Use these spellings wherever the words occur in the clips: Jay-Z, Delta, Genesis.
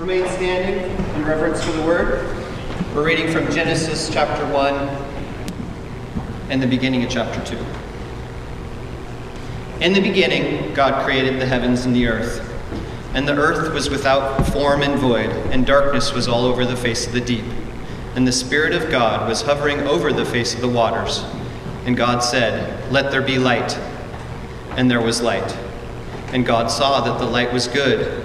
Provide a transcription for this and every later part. Remain standing in reverence for the word. We're reading from Genesis chapter 1 and the beginning of chapter 2. In the beginning, God created the heavens and the earth. And the earth was without form and void, and darkness was all over the face of the deep. And the Spirit of God was hovering over the face of the waters. And God said, "Let there be light." And there was light. And God saw that the light was good.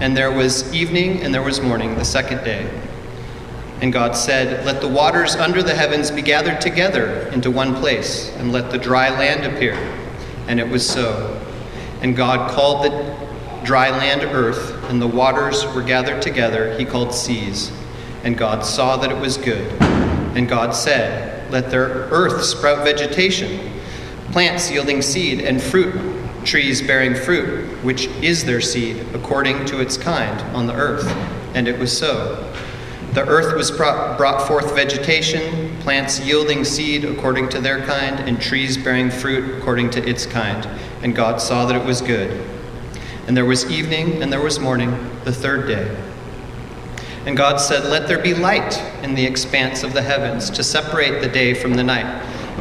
and there was evening and there was morning, the second day. And God said, "Let the waters under the heavens be gathered together into one place, and let the dry land appear." And it was so. And God called the dry land earth, and the waters were gathered together, he called seas. And God saw that it was good. And God said, "Let the earth sprout vegetation, plants yielding seed, and fruit trees bearing fruit, which is their seed, according to its kind on the earth." And it was so. The earth was brought forth vegetation, plants yielding seed according to their kind, and trees bearing fruit according to its kind. And God saw that it was good. And there was evening and there was morning, the third day. And God said, "Let there be light in the expanse of the heavens to separate the day from the night.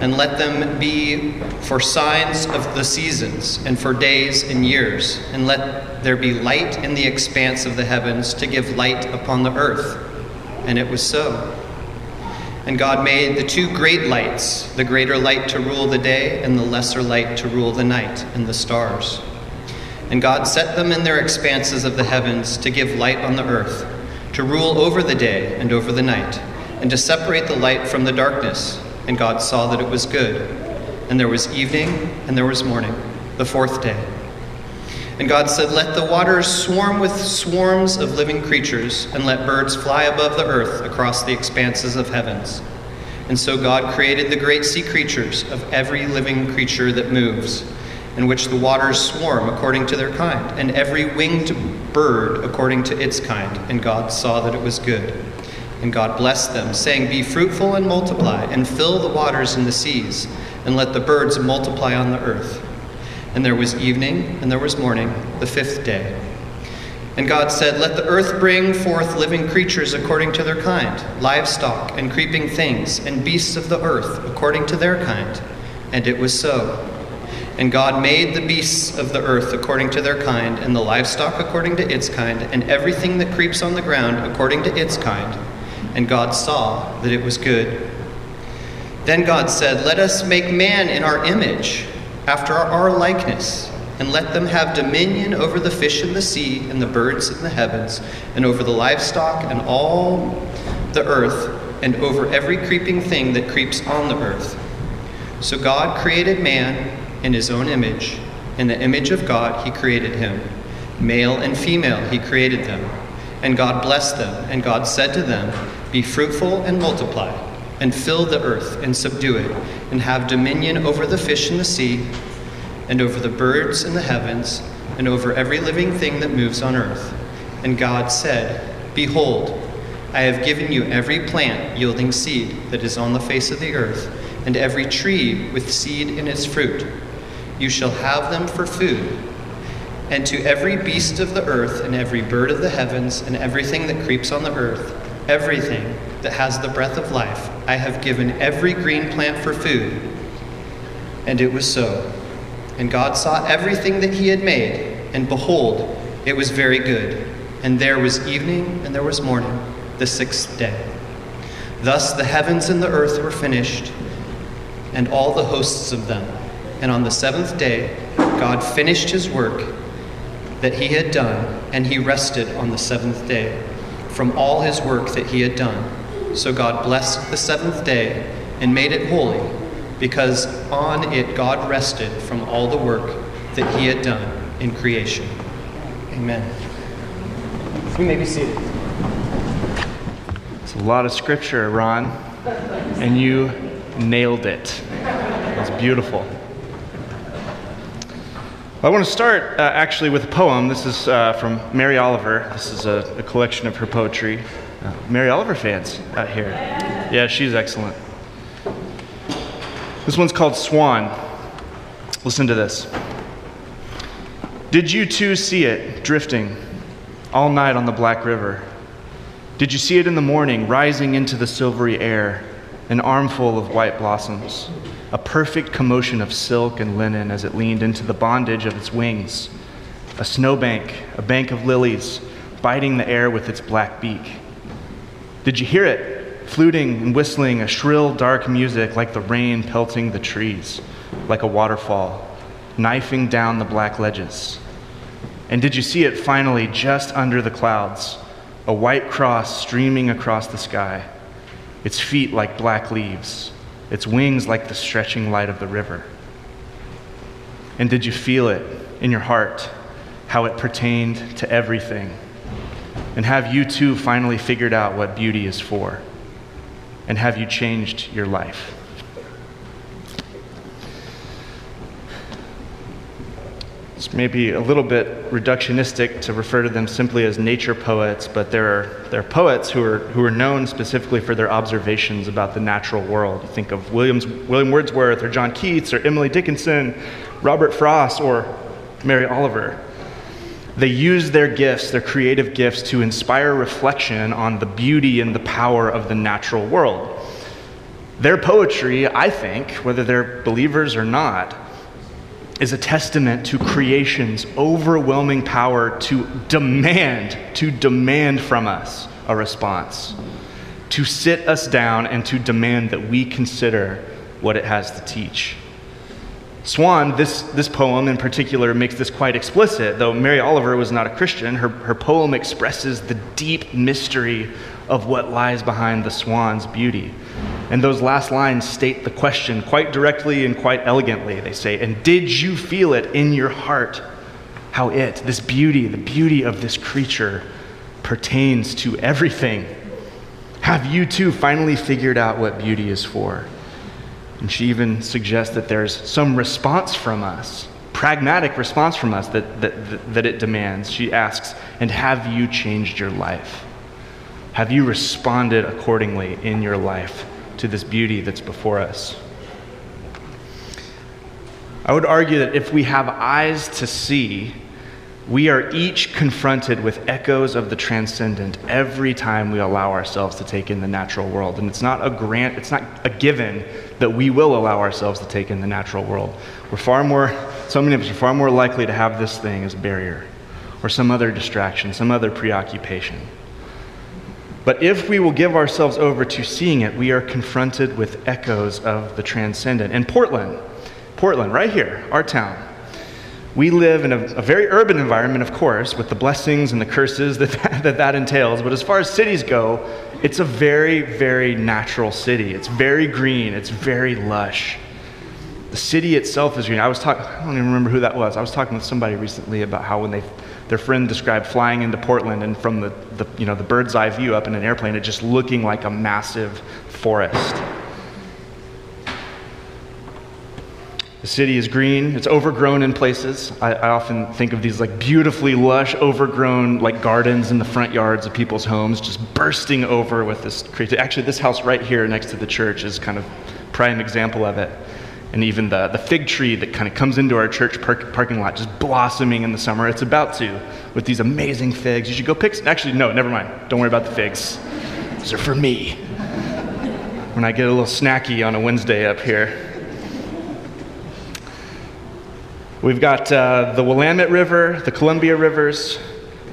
And let them be for signs of the seasons, and for days and years. And let there be light in the expanse of the heavens to give light upon the earth." And it was so. And God made the two great lights, the greater light to rule the day, and the lesser light to rule the night, and the stars. And God set them in their expanses of the heavens to give light on the earth, to rule over the day and over the night, and to separate the light from the darkness. And God saw that it was good. And there was evening and there was morning, the fourth day. And God said, "Let the waters swarm with swarms of living creatures, and let birds fly above the earth across the expanses of heavens." And so God created the great sea creatures, of every living creature that moves, in which the waters swarm according to their kind, and every winged bird according to its kind. And God saw that it was good. And God blessed them, saying, "Be fruitful and multiply, and fill the waters and the seas, and let the birds multiply on the earth." And there was evening, and there was morning, the fifth day. And God said, "Let the earth bring forth living creatures according to their kind, livestock and creeping things, and beasts of the earth according to their kind." And it was so. And God made the beasts of the earth according to their kind, and the livestock according to its kind, and everything that creeps on the ground according to its kind. And God saw that it was good. Then God said, "Let us make man in our image, after our likeness, and let them have dominion over the fish in the sea, and the birds in the heavens, and over the livestock and all the earth, and over every creeping thing that creeps on the earth." So God created man in his own image. In the image of God he created him. Male and female he created them. And God blessed them, and God said to them, "Be fruitful and multiply, and fill the earth and subdue it, and have dominion over the fish in the sea, and over the birds in the heavens, and over every living thing that moves on earth." And God said, "Behold, I have given you every plant yielding seed that is on the face of the earth, and every tree with seed in its fruit. You shall have them for food. And to every beast of the earth, and every bird of the heavens, and everything that creeps on the earth, everything that has the breath of life, I have given every green plant for food." And it was so. And God saw everything that he had made, and behold, it was very good. And there was evening, and there was morning, the sixth day. Thus the heavens and the earth were finished, and all the hosts of them. And on the seventh day, God finished his work that he had done, and he rested on the seventh day from all his work that he had done. So God blessed the seventh day and made it holy, because on it God rested from all the work that he had done in creation. Amen. You may be seated. It's a lot of scripture, Ron, and you nailed it. It's beautiful. I want to start actually with a poem. This is from Mary Oliver. This is a collection of her poetry. Mary Oliver fans out here. Yeah, she's excellent. This one's called Swan. Listen to this. Did you too see it drifting all night on the Black River? Did you see it in the morning rising into the silvery air, an armful of white blossoms? A perfect commotion of silk and linen as it leaned into the bondage of its wings. A snowbank, a bank of lilies, biting the air with its black beak. Did you hear it, fluting and whistling a shrill, dark music like the rain pelting the trees, like a waterfall, knifing down the black ledges? And did you see it finally just under the clouds, a white cross streaming across the sky, its feet like black leaves, its wings like the stretching light of the river? And did you feel it in your heart, how it pertained to everything? And have you too finally figured out what beauty is for? And have you changed your life? It's maybe a little bit reductionistic to refer to them simply as nature poets, but there are poets who are known specifically for their observations about the natural world. You think of William Wordsworth, or John Keats, or Emily Dickinson, Robert Frost, or Mary Oliver. They use their gifts, their creative gifts, to inspire reflection on the beauty and the power of the natural world. Their poetry, I think, whether they're believers or not, is a testament to creation's overwhelming power to demand from us a response, to sit us down and to demand that we consider what it has to teach. Swan, this poem in particular, makes this quite explicit. Though Mary Oliver was not a Christian, her poem expresses the deep mystery of what lies behind the swan's beauty. And those last lines state the question quite directly and quite elegantly. They say, and did you feel it in your heart, how it, this beauty, the beauty of this creature, pertains to everything? Have you too finally figured out what beauty is for? And she even suggests that there's some response from us, pragmatic response from us that it demands. She asks, and have you changed your life? Have you responded accordingly in your life to this beauty that's before us? I would argue that if we have eyes to see, we are each confronted with echoes of the transcendent every time we allow ourselves to take in the natural world. And it's not a given that we will allow ourselves to take in the natural world. So many of us are far more likely to have this thing as a barrier or some other distraction, some other preoccupation. But if we will give ourselves over to seeing it, we are confronted with echoes of the transcendent. And Portland, right here, our town, we live in a very urban environment, of course, with the blessings and the curses that entails. But as far as cities go, it's a very, very natural city. It's very green. It's very lush. The city itself is green. I don't even remember who that was. I was talking with somebody recently about how when their friend described flying into Portland and from the bird's eye view up in an airplane, it just looking like a massive forest. The city is green. It's overgrown in places. I often think of these like beautifully lush, overgrown like gardens in the front yards of people's homes, just bursting over with this creativity. Actually, this house right here next to the church is kind of a prime example of it. And even the fig tree that kind of comes into our church parking lot, just blossoming in the summer. It's about to, with these amazing figs. You should go pick some. Actually, no, never mind. Don't worry about the figs. These are for me. When I get a little snacky on a Wednesday up here. We've got the Willamette River, the Columbia Rivers.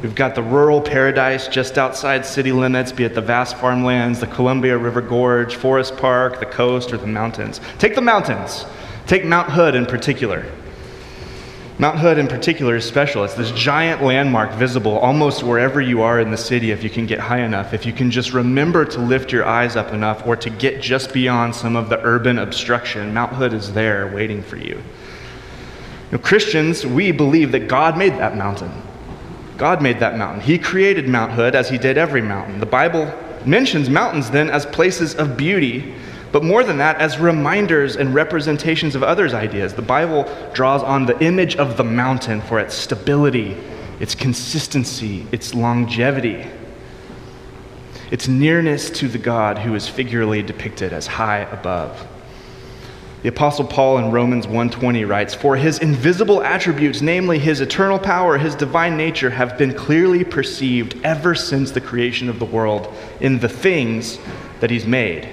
We've got the rural paradise just outside city limits, be it the vast farmlands, the Columbia River Gorge, Forest Park, the coast, or the mountains. Take the mountains. Take Mount Hood in particular. Mount Hood in particular is special. It's this giant landmark visible almost wherever you are in the city if you can get high enough, if you can just remember to lift your eyes up enough or to get just beyond some of the urban obstruction. Mount Hood is there waiting for you. Christians, we believe that God made that mountain. God made that mountain. He created Mount Hood as he did every mountain. The Bible mentions mountains then as places of beauty, but more than that, as reminders and representations of others' ideas. The Bible draws on the image of the mountain for its stability, its consistency, its longevity, its nearness to the God who is figuratively depicted as high above. The Apostle Paul in Romans 1:20 writes, "For his invisible attributes, namely his eternal power, his divine nature, have been clearly perceived ever since the creation of the world in the things that he's made."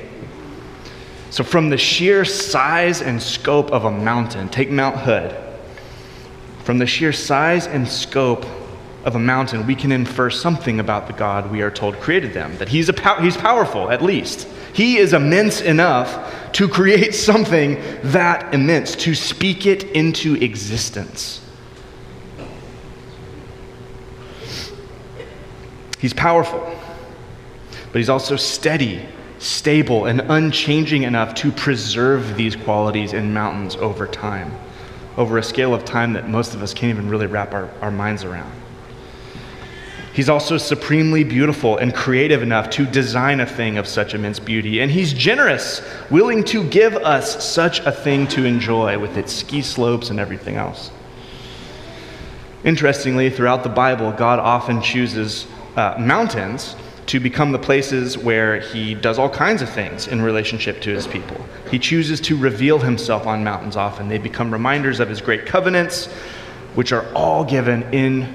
So from the sheer size and scope of a mountain, take Mount Hood. From the sheer size and scope of a mountain, we can infer something about the God we are told created them, that he's powerful, at least. He is immense enough to create something that immense, to speak it into existence. He's powerful, but he's also steady, stable, and unchanging enough to preserve these qualities in mountains over time, over a scale of time that most of us can't even really wrap our minds around. He's also supremely beautiful and creative enough to design a thing of such immense beauty. And he's generous, willing to give us such a thing to enjoy with its ski slopes and everything else. Interestingly, throughout the Bible, God often chooses mountains to become the places where he does all kinds of things in relationship to his people. He chooses to reveal himself on mountains often. They become reminders of his great covenants, which are all given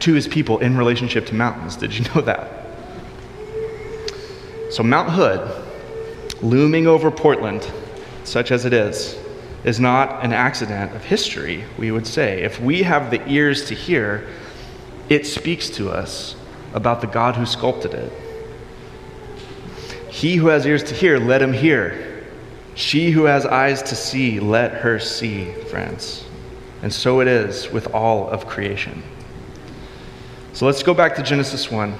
to his people in relationship to mountains. Did you know that? So Mount Hood, looming over Portland, such as it is not an accident of history, we would say. If we have the ears to hear, it speaks to us about the God who sculpted it. He who has ears to hear, let him hear. She who has eyes to see, let her see, friends. And so it is with all of creation. So let's go back to Genesis 1,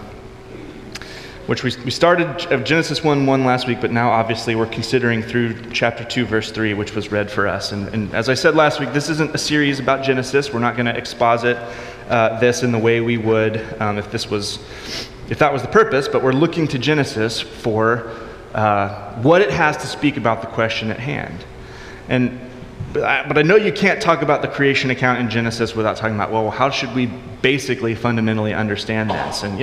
which we started of Genesis 1:1 last week, but now obviously we're considering through chapter 2, verse 3, which was read for us. And as I said last week, this isn't a series about Genesis. We're not going to exposit this in the way we would if that was the purpose, but we're looking to Genesis for what it has to speak about the question at hand. But I know you can't talk about the creation account in Genesis without talking about, well, how should we basically fundamentally understand this? And,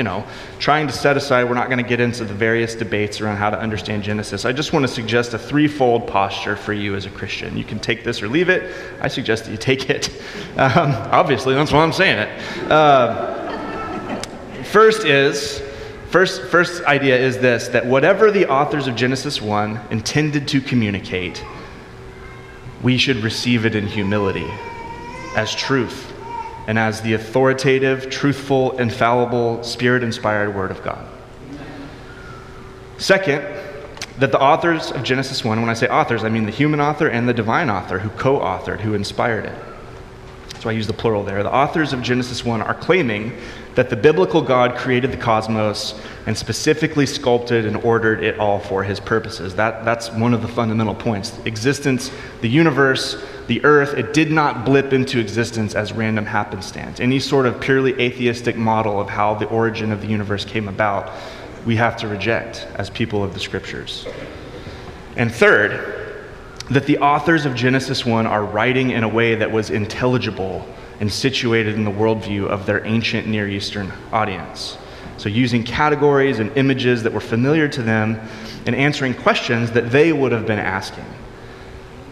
trying to set aside, we're not going to get into the various debates around how to understand Genesis. I just want to suggest a threefold posture for you as a Christian. You can take this or leave it. I suggest that you take it. Obviously, that's why I'm saying it. First idea is this, that whatever the authors of Genesis 1 intended to communicate, we should receive it in humility, as truth, and as the authoritative, truthful, infallible, Spirit-inspired Word of God. Second, that the authors of Genesis 1, when I say authors, I mean the human author and the divine author who co-authored, who inspired it. That's why I use the plural there. The authors of Genesis 1 are claiming that the biblical God created the cosmos and specifically sculpted and ordered it all for his purposes. That's one of the fundamental points. Existence, the universe, the earth, it did not blip into existence as random happenstance. Any sort of purely atheistic model of how the origin of the universe came about, we have to reject as people of the scriptures. And third, that the authors of Genesis 1 are writing in a way that was intelligible and situated in the worldview of their ancient Near Eastern audience. So using categories and images that were familiar to them and answering questions that they would have been asking.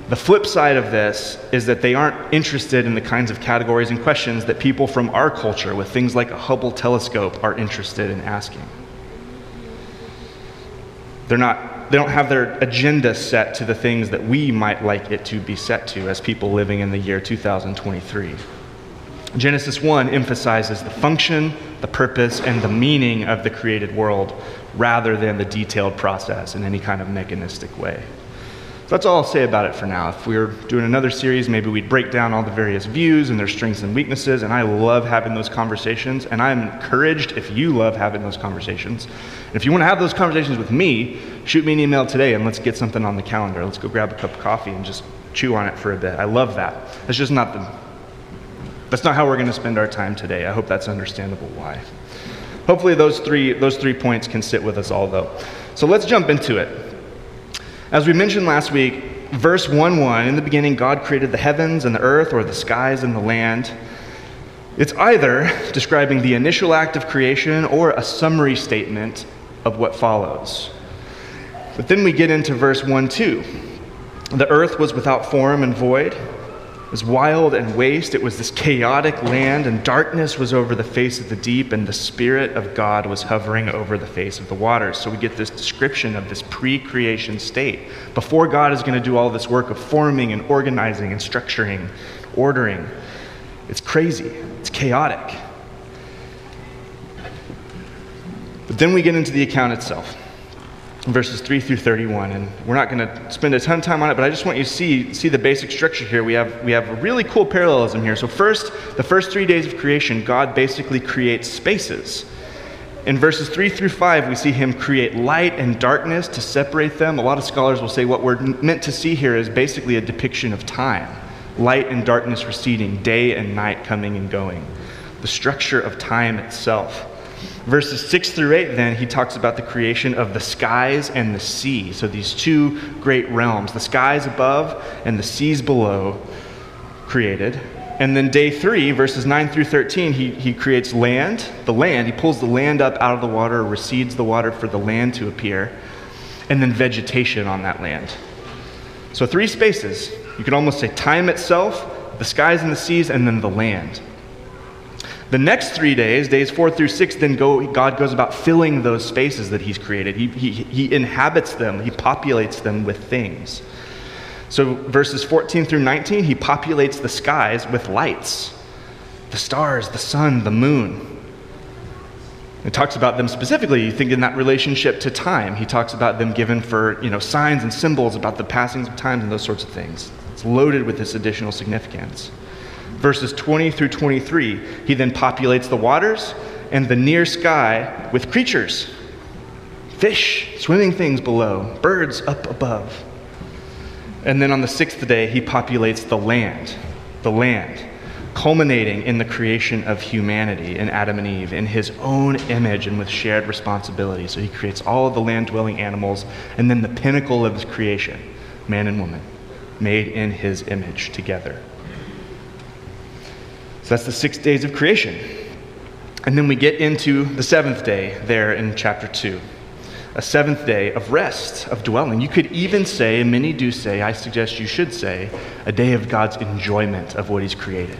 The flip side of this is that they aren't interested in the kinds of categories and questions that people from our culture with things like a Hubble telescope are interested in asking. They don't have their agenda set to the things that we might like it to be set to as people living in the year 2023. Genesis 1 emphasizes the function, the purpose, and the meaning of the created world rather than the detailed process in any kind of mechanistic way. So that's all I'll say about it for now. If we were doing another series, maybe we'd break down all the various views and their strengths and weaknesses, and I love having those conversations, and I'm encouraged if you love having those conversations. And if you want to have those conversations with me, shoot me an email today and let's get something on the calendar. Let's go grab a cup of coffee and just chew on it for a bit. I love that. That's just not the That's not how we're going to spend our time today. I hope that's understandable why. Hopefully those three points can sit with us all, though. So let's jump into it. As we mentioned last week, verse 1:1, in the beginning God created the heavens and the earth, or the skies and the land. It's either describing the initial act of creation or a summary statement of what follows. But then we get into verse 1:2. The earth was without form and void. It was wild and waste. It was this chaotic land, and darkness was over the face of the deep, and the Spirit of God was hovering over the face of the waters. So we get this description of this pre-creation state, before God is going to do all this work of forming and organizing and structuring, ordering. It's crazy. It's chaotic. But then we get into the account itself. Verses 3 through 31, and we're not going to spend a ton of time on it, but I just want you to see the basic structure here. We have a really cool parallelism here. So first, the first 3 days of creation, God basically creates spaces. In verses 3 through 5, we see him create light and darkness to separate them. A lot of scholars will say what we're meant to see here is basically a depiction of time. Light and darkness receding, day and night coming and going. The structure of time itself. Verses 6 through 8, then, he talks about the creation of the skies and the sea. So these two great realms, the skies above and the seas below, created. And then day 3, verses 9 through 13, he creates land, the land. He pulls the land up out of the water, recedes the water for the land to appear, and then vegetation on that land. So 3 spaces. You could almost say time itself, the skies and the seas, and then the land. The next 3 days, days 4 through 6, then God goes about filling those spaces that he's created. He inhabits them. He populates them with things. So verses 14 through 19, he populates the skies with lights, the stars, the sun, the moon. It talks about them specifically, you think, in that relationship to time. He talks about them given for, signs and symbols about the passings of times and those sorts of things. It's loaded with this additional significance. Verses 20 through 23, he then populates the waters and the near sky with creatures. Fish, swimming things below, birds up above. And then on the 6th day, he populates the land, culminating in the creation of humanity in Adam and Eve, in his own image and with shared responsibility. So he creates all of the land-dwelling animals, and then the pinnacle of his creation, man and woman, made in his image together. That's the 6 days of creation. And then we get into the 7th day there in chapter 2. A 7th day of rest, of dwelling. You could even say, many do say, I suggest you should say, a day of God's enjoyment of what he's created.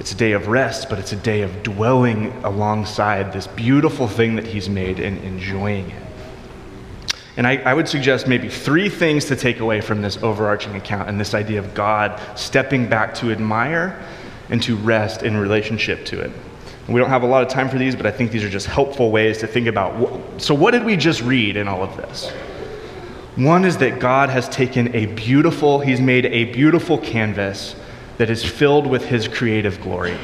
It's a day of rest, but it's a day of dwelling alongside this beautiful thing that he's made and enjoying it. And I would suggest maybe 3 things to take away from this overarching account and this idea of God stepping back to admire and to rest in relationship to it. And we don't have a lot of time for these, but I think these are just helpful ways to think about, so what did we just read in all of this? One is that God has taken he's made a beautiful canvas that is filled with his creative glory.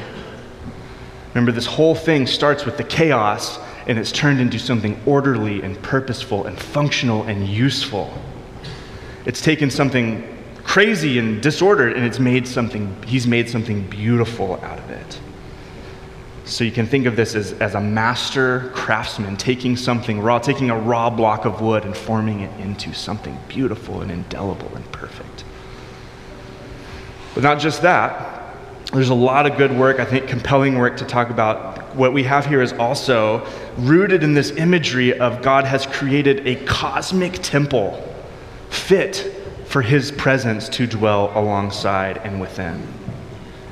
Remember, this whole thing starts with the chaos, and it's turned into something orderly and purposeful and functional and useful. It's taken something crazy and disordered, and he's made something beautiful out of it. So you can think of this as a master craftsman taking something raw, taking a raw block of wood and forming it into something beautiful and indelible and perfect. But not just that. There's a lot of good work, I think compelling work to talk about. What we have here is also rooted in this imagery of God has created a cosmic temple fit for his presence to dwell alongside and within.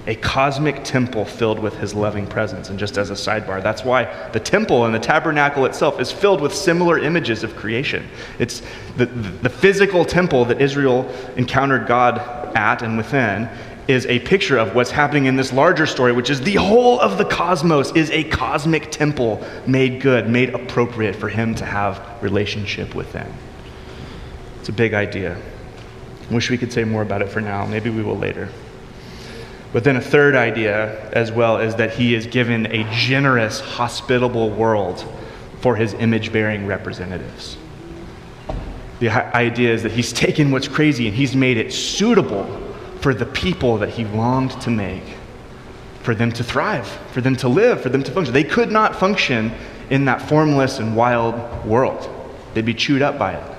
A cosmic temple filled with his loving presence. And just as a sidebar, that's why the temple and the tabernacle itself is filled with similar images of creation. It's the physical temple that Israel encountered God at and within is a picture of what's happening in this larger story, which is the whole of the cosmos is a cosmic temple made good, made appropriate for him to have relationship with them. It's a big idea. I wish we could say more about it for now. Maybe we will later. But then a third idea as well is that he is given a generous, hospitable world for his image-bearing representatives. The idea is that he's taken what's crazy and he's made it suitable for the people that he longed to make, for them to thrive, for them to live, for them to function. They could not function in that formless and wild world. They'd be chewed up by it.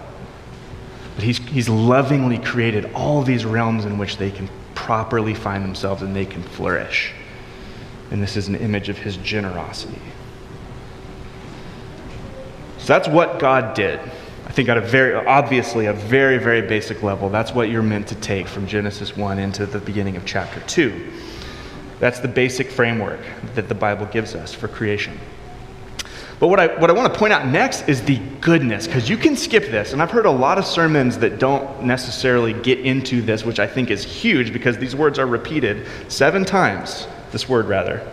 But he's lovingly created all these realms in which they can properly find themselves and they can flourish. And this is an image of his generosity. So that's what God did. I think at a very, very basic level, that's what you're meant to take from Genesis 1 into the beginning of chapter 2. That's the basic framework that the Bible gives us for creation. But what I want to point out next is the goodness, because you can skip this. And I've heard a lot of sermons that don't necessarily get into this, which I think is huge because these words are repeated 7 times, this word rather,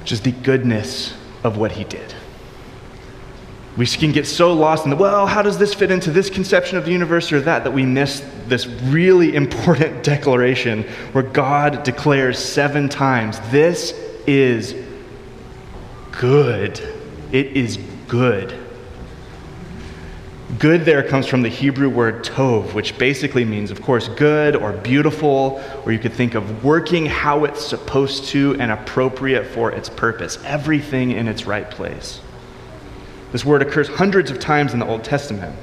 which is the goodness of what he did. We can get so lost in the, well, how does this fit into this conception of the universe or that we miss this really important declaration where God declares 7 times, this is good. It is good. Good there comes from the Hebrew word tov, which basically means, of course, good or beautiful, or you could think of working how it's supposed to and appropriate for its purpose, everything in its right place. This word occurs hundreds of times in the Old Testament.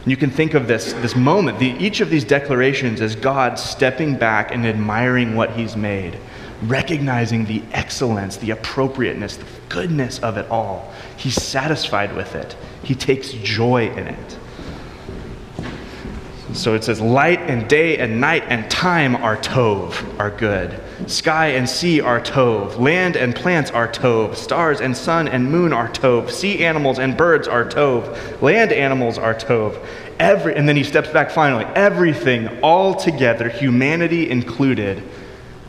And you can think of this moment, each of these declarations as God stepping back and admiring what he's made, recognizing the excellence, the appropriateness, the goodness of it all. He's satisfied with it. He takes joy in it. So it says, light and day and night and time are tov, are good. Sky and sea are tov. Land and plants are tov. Stars and sun and moon are tov. Sea animals and birds are tov. Land animals are tov. And then he steps back finally. Everything all together, humanity included,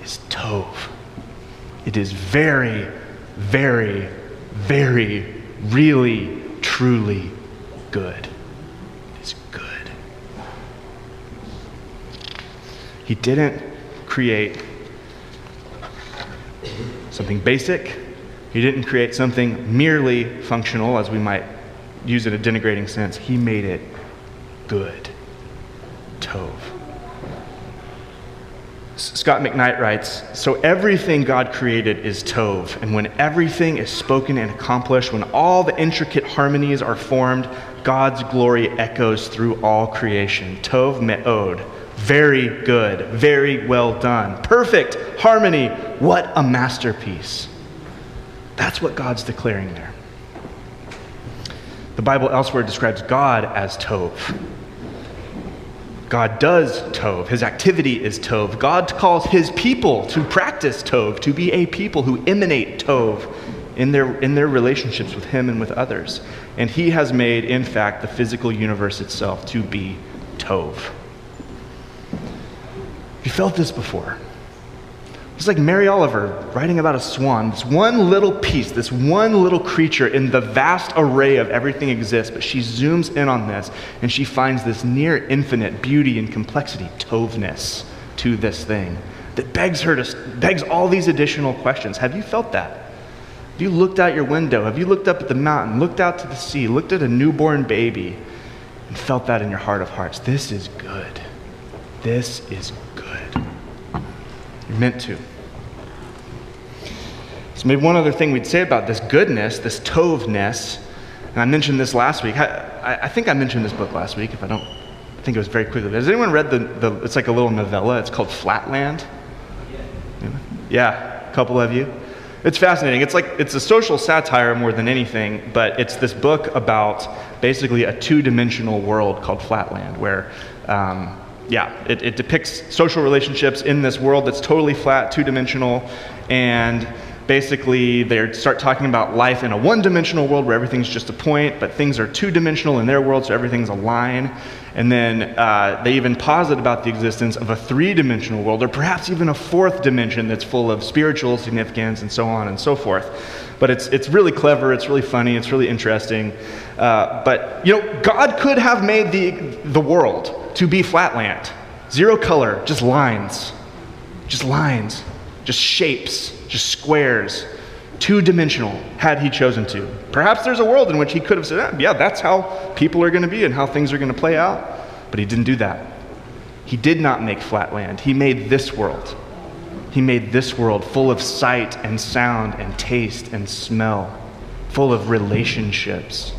is tov. It is very, very, very, really, truly good. It is good. He didn't create something basic. He didn't create something merely functional, as we might use it in a denigrating sense. He made it good. Tov. Scott McKnight writes, so everything God created is tov, and when everything is spoken and accomplished, when all the intricate harmonies are formed, God's glory echoes through all creation. Tov me'od. Very good, very well done. Perfect harmony. What a masterpiece. That's what God's declaring there. The Bible elsewhere describes God as tov. God does tov. His activity is tov. God calls his people to practice tov, to be a people who emanate tov in their relationships with him and with others. And he has made, in fact, the physical universe itself to be tov. You felt this before. It's like Mary Oliver writing about a swan, this one little piece, this one little creature in the vast array of everything exists, but she zooms in on this and she finds this near infinite beauty and complexity, tovness to this thing that begs all these additional questions. Have you felt that? Have you looked out your window? Have you looked up at the mountain, looked out to the sea, looked at a newborn baby and felt that in your heart of hearts? This is good. This is good. You're meant to. So maybe one other thing we'd say about this goodness, this tovness, and I mentioned this last week. I think I mentioned this book last week. If I don't, I think it was very quickly. Has anyone read the it's like a little novella. It's called Flatland. Yeah, a couple of you. It's fascinating. It's a social satire more than anything, but it's this book about basically a 2-dimensional world called Flatland where it depicts social relationships in this world that's totally flat, 2-dimensional, and basically they start talking about life in a 1-dimensional world where everything's just a point, but things are 2-dimensional in their world, so everything's a line. And then they even posit about the existence of a 3-dimensional world, or perhaps even a 4th dimension that's full of spiritual significance and so on and so forth. But it's really clever, it's really funny, it's really interesting. But you know, God could have made the world to be flatland, 0 color, just lines, just shapes, just squares, 2-dimensional, had he chosen to. Perhaps there's a world in which he could have said, yeah, that's how people are going to be and how things are going to play out, but he didn't do that. He did not make flat land. He made this world. He made this world full of sight and sound and taste and smell, full of relationships,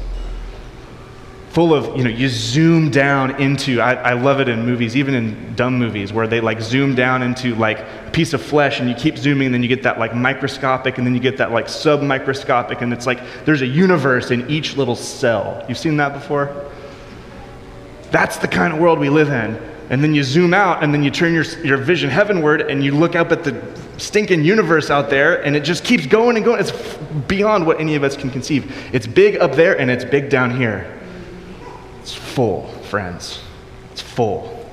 full of, you know, you zoom down into, I love it in movies, even in dumb movies, where they like zoom down into like a piece of flesh and you keep zooming and then you get that like microscopic and then you get that like sub-microscopic and it's like there's a universe in each little cell. You've seen that before? That's the kind of world we live in. And then you zoom out and then you turn your vision heavenward and you look up at the stinking universe out there and it just keeps going and going. It's beyond what any of us can conceive. It's big up there and it's big down here. It's full, friends. It's full.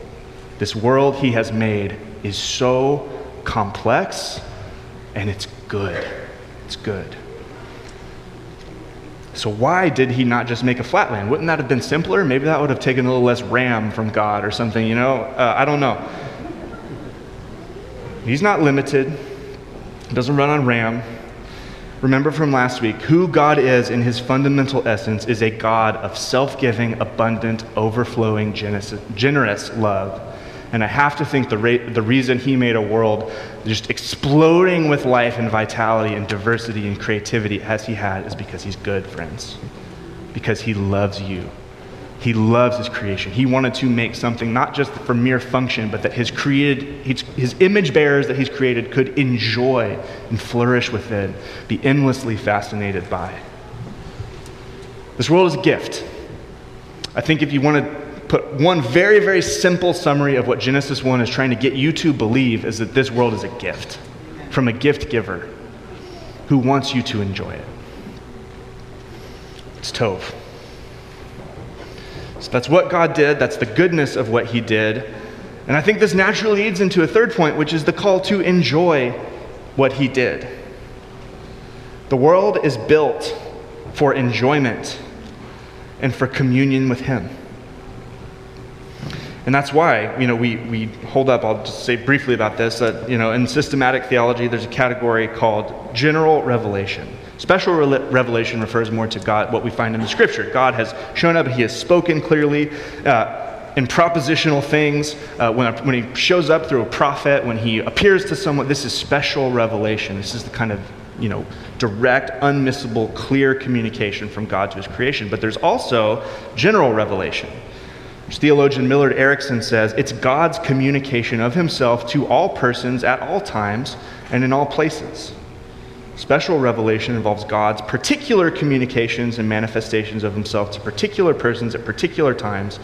This world he has made is so complex and it's good. It's good. So why did he not just make a flatland? Wouldn't that have been simpler? Maybe that would have taken a little less ram from God or something, you know? I don't know. He's not limited. He doesn't run on ram. Remember from last week, who God is in his fundamental essence is a God of self-giving, abundant, overflowing, generous love. And I have to think the reason he made a world just exploding with life and vitality and diversity and creativity as he had is because he's good, friends. Because he loves you. He loves his creation. He wanted to make something not just for mere function, but that his image bearers that he's created could enjoy and flourish within, be endlessly fascinated by. This world is a gift. I think if you want to put one very, very simple summary of what Genesis 1 is trying to get you to believe is that this world is a gift from a gift giver who wants you to enjoy it. It's Tov. So that's what God did. That's the goodness of what he did. And I think this naturally leads into a third point, which is the call to enjoy what he did. The world is built for enjoyment and for communion with him. And that's why, you know, we hold up, I'll just say briefly about this, that, you know, in systematic theology, there's a category called general revelation. Special revelation refers more to God, what we find in the Scripture. God has shown up, he has spoken clearly in propositional things. When he shows up through a prophet, when he appears to someone, this is special revelation. This is the kind of, you know, direct, unmissable, clear communication from God to his creation. But there's also general revelation. Theologian Millard Erickson says, it's God's communication of himself to all persons at all times and in all places. Special revelation involves God's particular communications and manifestations of himself to particular persons at particular times,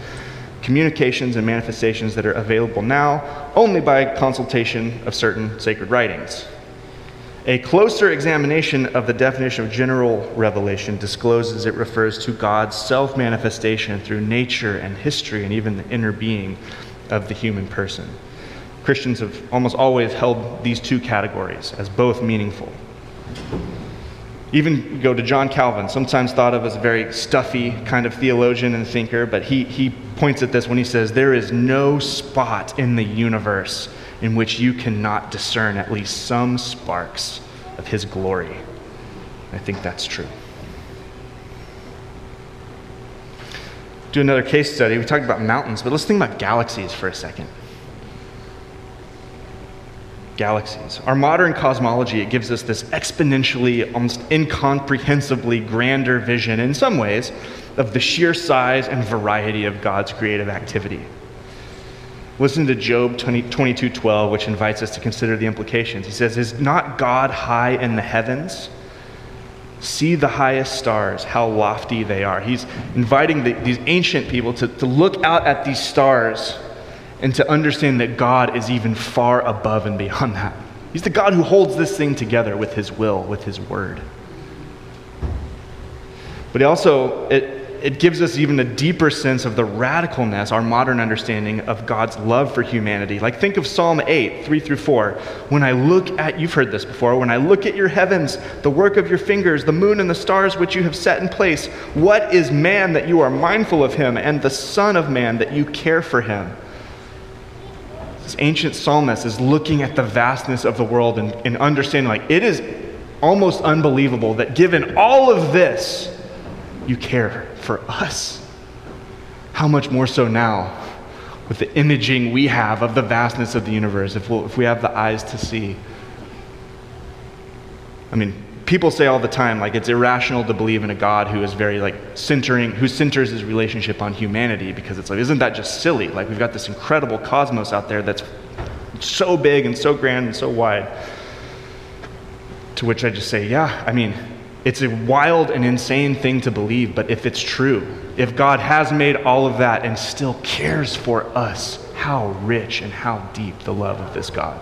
communications and manifestations that are available now only by consultation of certain sacred writings. A closer examination of the definition of general revelation discloses it refers to God's self-manifestation through nature and history and even the inner being of the human person. Christians have almost always held these two categories as both meaningful. Even go to John Calvin, sometimes thought of as a very stuffy kind of theologian and thinker, but he points at this when he says, there is no spot in the universe in which you cannot discern at least some sparks of his glory. I think that's true. Do another case study. We talked about mountains, but let's think about galaxies for a second. Galaxies. Our modern cosmology, it gives us this exponentially, almost incomprehensibly grander vision, in some ways, of the sheer size and variety of God's creative activity. Listen to Job 22:12, which invites us to consider the implications. He says, is not God high in the heavens? See the highest stars, how lofty they are. He's inviting these ancient people to look out at these stars and to understand that God is even far above and beyond that. He's the God who holds this thing together with his will, with his word. But he also, it gives us even a deeper sense of the radicalness, our modern understanding of God's love for humanity. Like think of Psalm 8, 3-4. When I look at, you've heard this before, when I look at your heavens, the work of your fingers, the moon and the stars which you have set in place, what is man that you are mindful of him, and the son of man that you care for him? This ancient psalmist is looking at the vastness of the world and understanding, like, it is almost unbelievable that given all of this, you care for us. How much more so now with the imaging we have of the vastness of the universe, if we have the eyes to see. I mean, people say all the time, like, it's irrational to believe in a God who is very, like, who centers his relationship on humanity, because it's like, isn't that just silly? Like, we've got this incredible cosmos out there that's so big and so grand and so wide. To which I just say, yeah, I mean, it's a wild and insane thing to believe, but if it's true, if God has made all of that and still cares for us, how rich and how deep the love of this God.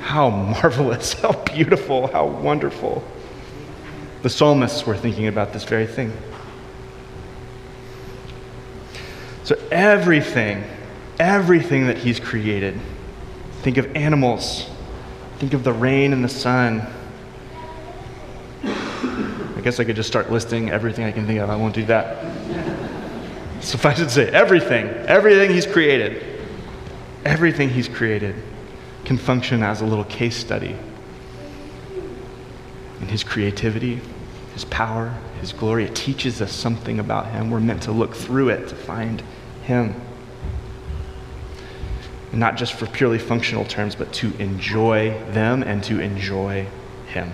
How marvelous, how beautiful, how wonderful. The psalmists were thinking about this very thing. So everything that he's created, think of animals, think of the rain and the sun. I guess I could just start listing everything I can think of. I won't do that. Suffice it to say, everything he's created, can function as a little case study in his creativity, his power, his glory. It teaches us something about him. We're meant to look through it to find him. And not just for purely functional terms, but to enjoy them and to enjoy him.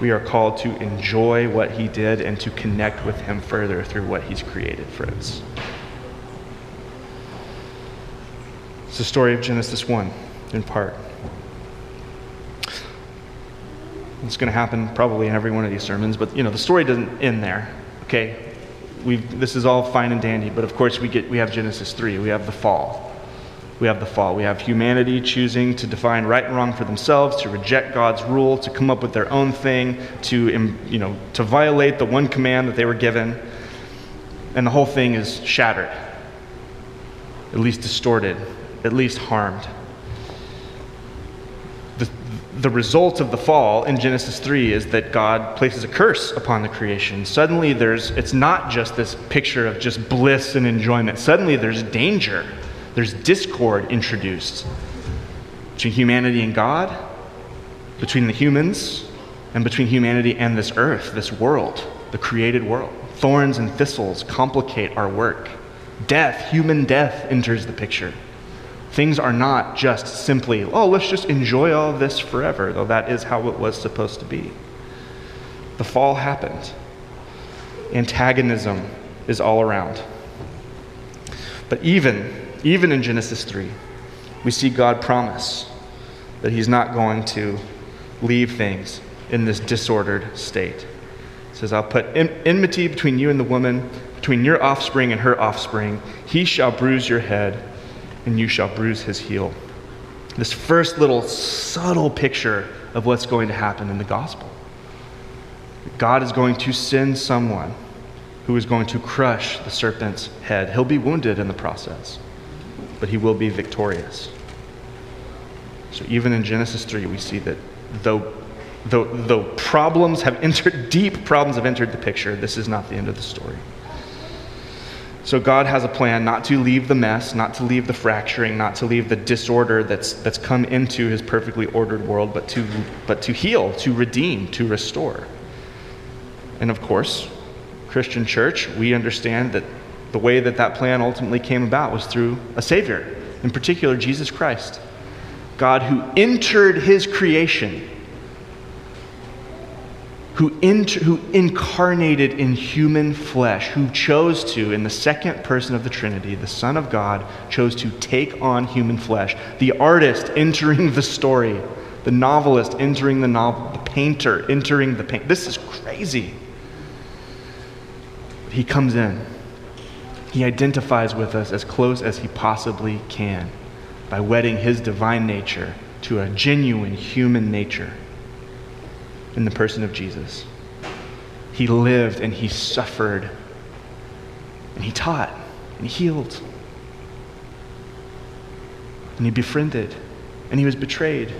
We are called to enjoy what he did and to connect with him further through what he's created for us. It's the story of Genesis 1, in part. It's going to happen probably in every one of these sermons, but the story doesn't end there. Okay, this is all fine and dandy, but of course we have Genesis 3. We have the fall. We have humanity choosing to define right and wrong for themselves, to reject God's rule, to come up with their own thing, to violate the one command that they were given, and the whole thing is shattered, at least distorted. At least harmed. The result of the fall in Genesis 3 is that God places a curse upon the creation. Suddenly it's not just this picture of just bliss and enjoyment. Suddenly there's danger. There's discord introduced between humanity and God, between the humans, and between humanity and this earth, this world, the created world. Thorns and thistles complicate our work. Death, human death, enters the picture. Things are not just simply, oh, let's just enjoy all this forever, though that is how it was supposed to be. The fall happened. Antagonism is all around. But even in Genesis 3, we see God promise that he's not going to leave things in this disordered state. He says, I'll put enmity between you and the woman, between your offspring and her offspring. He shall bruise your head, and you shall bruise his heel. This first little subtle picture of what's going to happen in the gospel. God is going to send someone who is going to crush the serpent's head. He'll be wounded in the process, but he will be victorious. So even in Genesis 3, we see that though deep problems have entered the picture, this is not the end of the story. So God has a plan not to leave the mess, not to leave the fracturing, not to leave the disorder that's come into his perfectly ordered world, but to heal, to redeem, to restore. And of course, Christian church, we understand that the way that plan ultimately came about was through a Savior, in particular Jesus Christ, God who entered his creation, who incarnated in human flesh, who chose to, in the second person of the Trinity, the Son of God, chose to take on human flesh. The artist entering the story, the novelist entering the novel, the painter entering the paint. This is crazy. He comes in. He identifies with us as close as he possibly can by wedding his divine nature to a genuine human nature. In the person of Jesus. He lived and he suffered and he taught and he healed and he befriended and he was betrayed.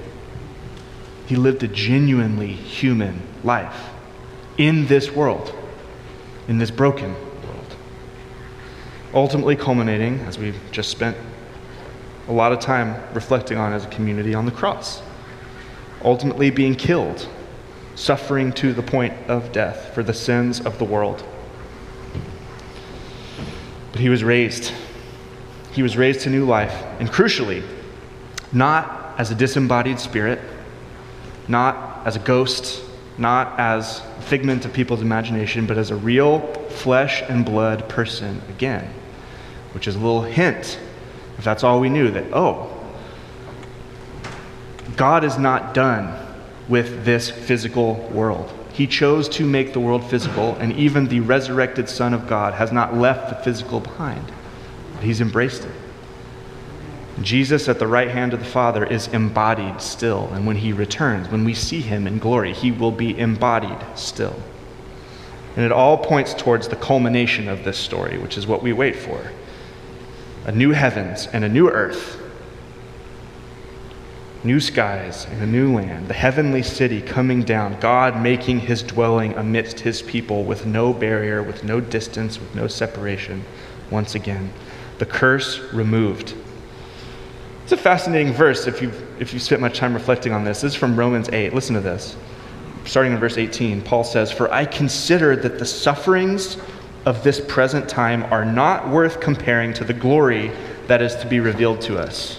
He lived a genuinely human life in this world, in this broken world. Ultimately culminating, as we've just spent a lot of time reflecting on as a community, on the cross. Ultimately being killed. Suffering to the point of death for the sins of the world. But he was raised. he was raised to new life. And crucially, not as a disembodied spirit, not as a ghost, not as a figment of people's imagination, but as a real flesh and blood person again, which is a little hint, if that's all we knew, that, oh, God is not done with this physical world. He chose to make the world physical, and even the resurrected Son of God has not left the physical behind. He's embraced it. Jesus at the right hand of the Father is embodied still, and when he returns, when we see him in glory, he will be embodied still. And it all points towards the culmination of this story, which is what we wait for. A new heavens and a new earth, new skies and a new land, the heavenly city coming down, God making his dwelling amidst his people with no barrier, with no distance, with no separation. Once again, the curse removed. It's a fascinating verse if you've spent much time reflecting on this. This is from Romans 8. Listen to this. Starting in verse 18, Paul says, "For I consider that the sufferings of this present time are not worth comparing to the glory that is to be revealed to us."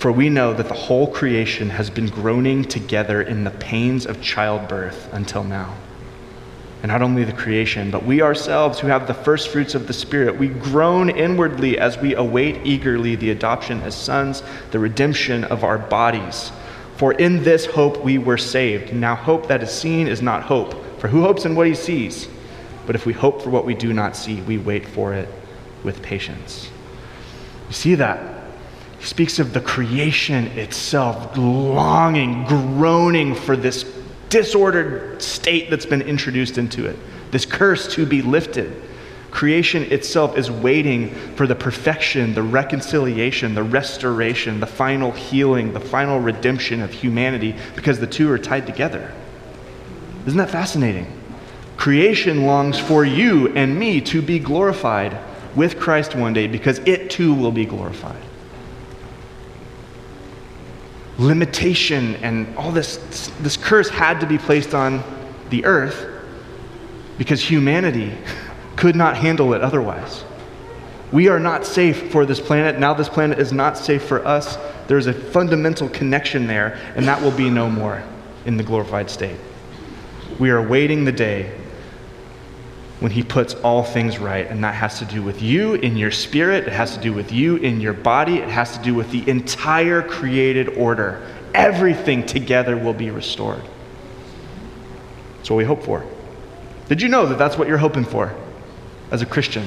For we know that the whole creation has been groaning together in the pains of childbirth until now. And not only the creation, but we ourselves who have the first fruits of the Spirit, we groan inwardly as we await eagerly the adoption as sons, the redemption of our bodies. For in this hope we were saved. Now hope that is seen is not hope, for who hopes in what he sees? But if we hope for what we do not see, we wait for it with patience." You see that? He speaks of the creation itself longing, groaning for this disordered state that's been introduced into it, this curse to be lifted. Creation itself is waiting for the perfection, the reconciliation, the restoration, the final healing, the final redemption of humanity, because the two are tied together. Isn't that fascinating? Creation longs for you and me to be glorified with Christ one day, because it too will be glorified. Limitation and all this curse had to be placed on the earth because humanity could not handle it otherwise. We are not safe for this planet. Now this planet is not safe for us. There's a fundamental connection there, and that will be no more in the glorified state. We are waiting the day when he puts all things right, and that has to do with you in your spirit, it has to do with you in your body, it has to do with the entire created order. Everything together will be restored. That's what we hope for. Did you know that that's what you're hoping for as a Christian?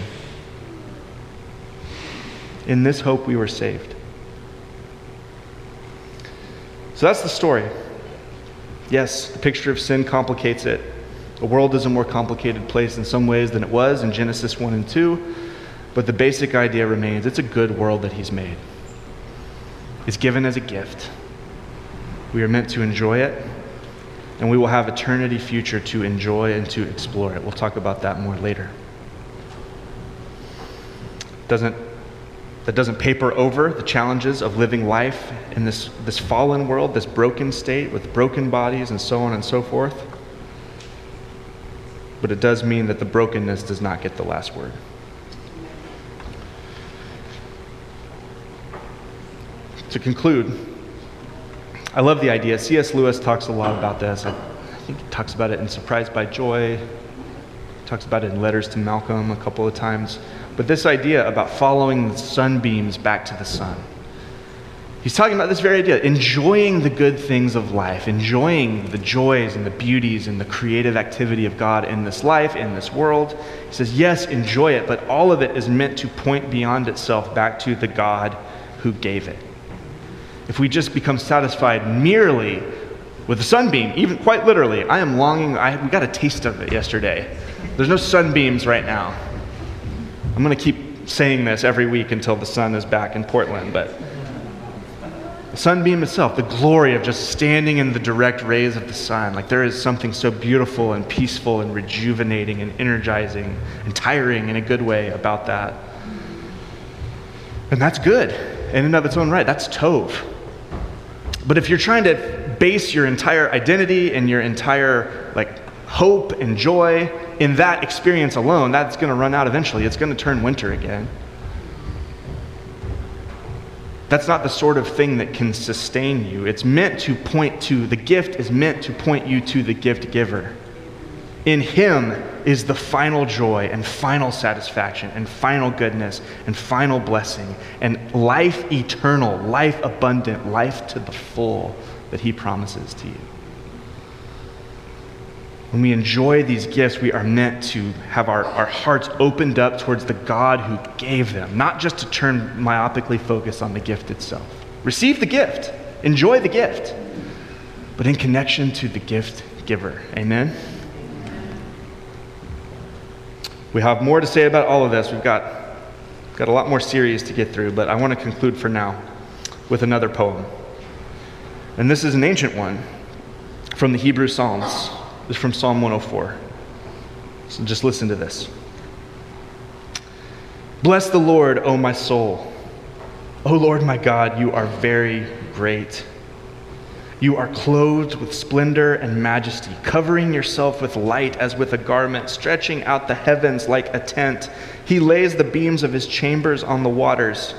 In this hope we were saved. So that's the story. Yes, the picture of sin complicates it. The world is a more complicated place in some ways than it was in Genesis 1 and 2, but the basic idea remains. It's a good world that he's made. It's given as a gift. We are meant to enjoy it, and we will have eternity future to enjoy and to explore it. We'll talk about that more later. That doesn't paper over the challenges of living life in this fallen world, this broken state with broken bodies and so on and so forth. But it does mean that the brokenness does not get the last word. To conclude, I love the idea. C.S. Lewis talks a lot about this. I think he talks about it in Surprised by Joy. He talks about it in Letters to Malcolm a couple of times. But this idea about following the sunbeams back to the sun. He's talking about this very idea, enjoying the good things of life, enjoying the joys and the beauties and the creative activity of God in this life, in this world. He says, yes, enjoy it, but all of it is meant to point beyond itself back to the God who gave it. If we just become satisfied merely with the sunbeam, even quite literally, I am longing, we got a taste of it yesterday. There's no sunbeams right now. I'm going to keep saying this every week until the sun is back in Portland, but The sunbeam itself, the glory of just standing in the direct rays of the sun. Like, there is something so beautiful and peaceful and rejuvenating and energizing and tiring in a good way about that. And that's good in and of its own right. That's Tov. But if you're trying to base your entire identity and your entire, like, hope and joy in that experience alone, that's going to run out eventually. It's going to turn winter again. That's not the sort of thing that can sustain you. It's meant to point to, the gift is meant to point you to the gift giver. In him is the final joy and final satisfaction and final goodness and final blessing and life eternal, life abundant, life to the full that he promises to you. When we enjoy these gifts, we are meant to have our hearts opened up towards the God who gave them, not just to turn myopically focused on the gift itself. Receive the gift. Enjoy the gift. But in connection to the gift giver. Amen? We have more to say about all of this. We've got a lot more series to get through, but I want to conclude for now with another poem. And this is an ancient one from the Hebrew Psalms. It's from Psalm 104. So just listen to this. Bless the Lord, O my soul. O Lord my God, you are very great. You are clothed with splendor and majesty, covering yourself with light as with a garment, stretching out the heavens like a tent. He lays the beams of his chambers on the waters.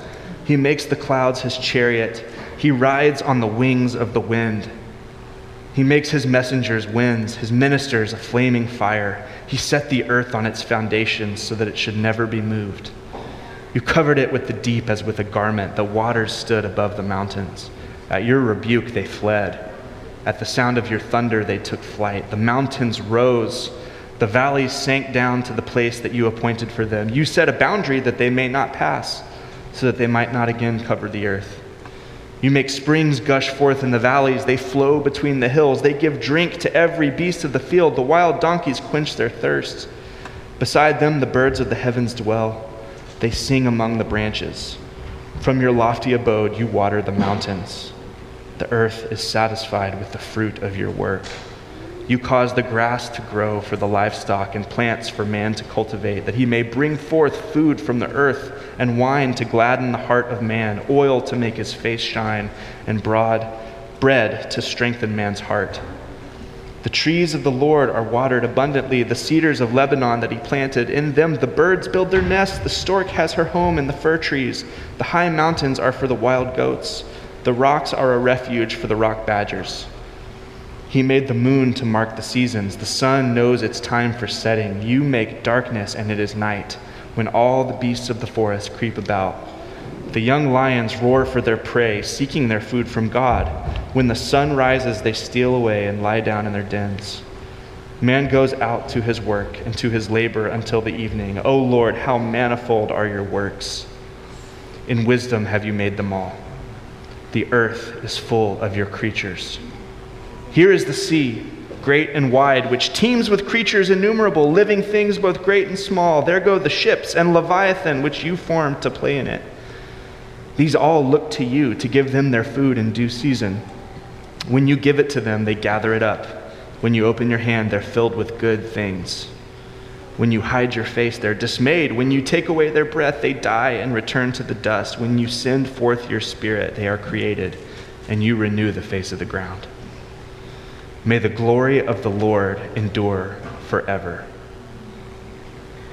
He makes the clouds his chariot. He rides on the wings of the wind. He makes his messengers winds, his ministers a flaming fire. He set the earth on its foundations so that it should never be moved. You covered it with the deep as with a garment. The waters stood above the mountains. At your rebuke, they fled. At the sound of your thunder, they took flight. The mountains rose. The valleys sank down to the place that you appointed for them. You set a boundary that they may not pass, so that they might not again cover the earth. You make springs gush forth in the valleys. They flow between the hills. They give drink to every beast of the field. The wild donkeys quench their thirst. Beside them, the birds of the heavens dwell. They sing among the branches. From your lofty abode, you water the mountains. The earth is satisfied with the fruit of your work. You cause the grass to grow for the livestock and plants for man to cultivate, that he may bring forth food from the earth and wine to gladden the heart of man, oil to make his face shine, and broad bread to strengthen man's heart. The trees of the Lord are watered abundantly, the cedars of Lebanon that he planted. In them the birds build their nests, the stork has her home in the fir trees. The high mountains are for the wild goats. The rocks are a refuge for the rock badgers. He made the moon to mark the seasons. The sun knows its time for setting. You make darkness, and it is night, when all the beasts of the forest creep about. The young lions roar for their prey, seeking their food from God. When the sun rises, they steal away and lie down in their dens. Man goes out to his work and to his labor until the evening. O Lord, how manifold are your works! In wisdom have you made them all. The earth is full of your creatures. Here is the sea, great and wide, which teems with creatures innumerable, living things both great and small. There go the ships and Leviathan, which you formed to play in it. These all look to you to give them their food in due season. When you give it to them, they gather it up. When you open your hand, they're filled with good things. When you hide your face, they're dismayed. When you take away their breath, they die and return to the dust. When you send forth your spirit, they are created, and you renew the face of the ground. May the glory of the Lord endure forever.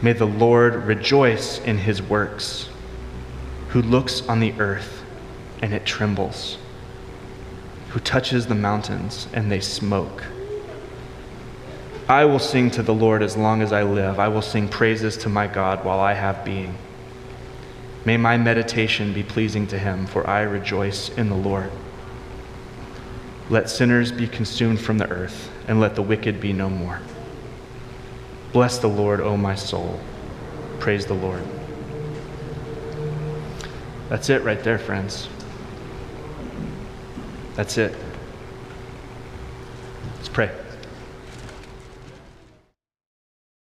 May the Lord rejoice in his works, who looks on the earth and it trembles, who touches the mountains and they smoke. I will sing to the Lord as long as I live. I will sing praises to my God while I have being. May my meditation be pleasing to him, for I rejoice in the Lord. Let sinners be consumed from the earth, and let the wicked be no more. Bless the Lord, O my soul. Praise the Lord. That's it right there, friends. That's it. Let's pray.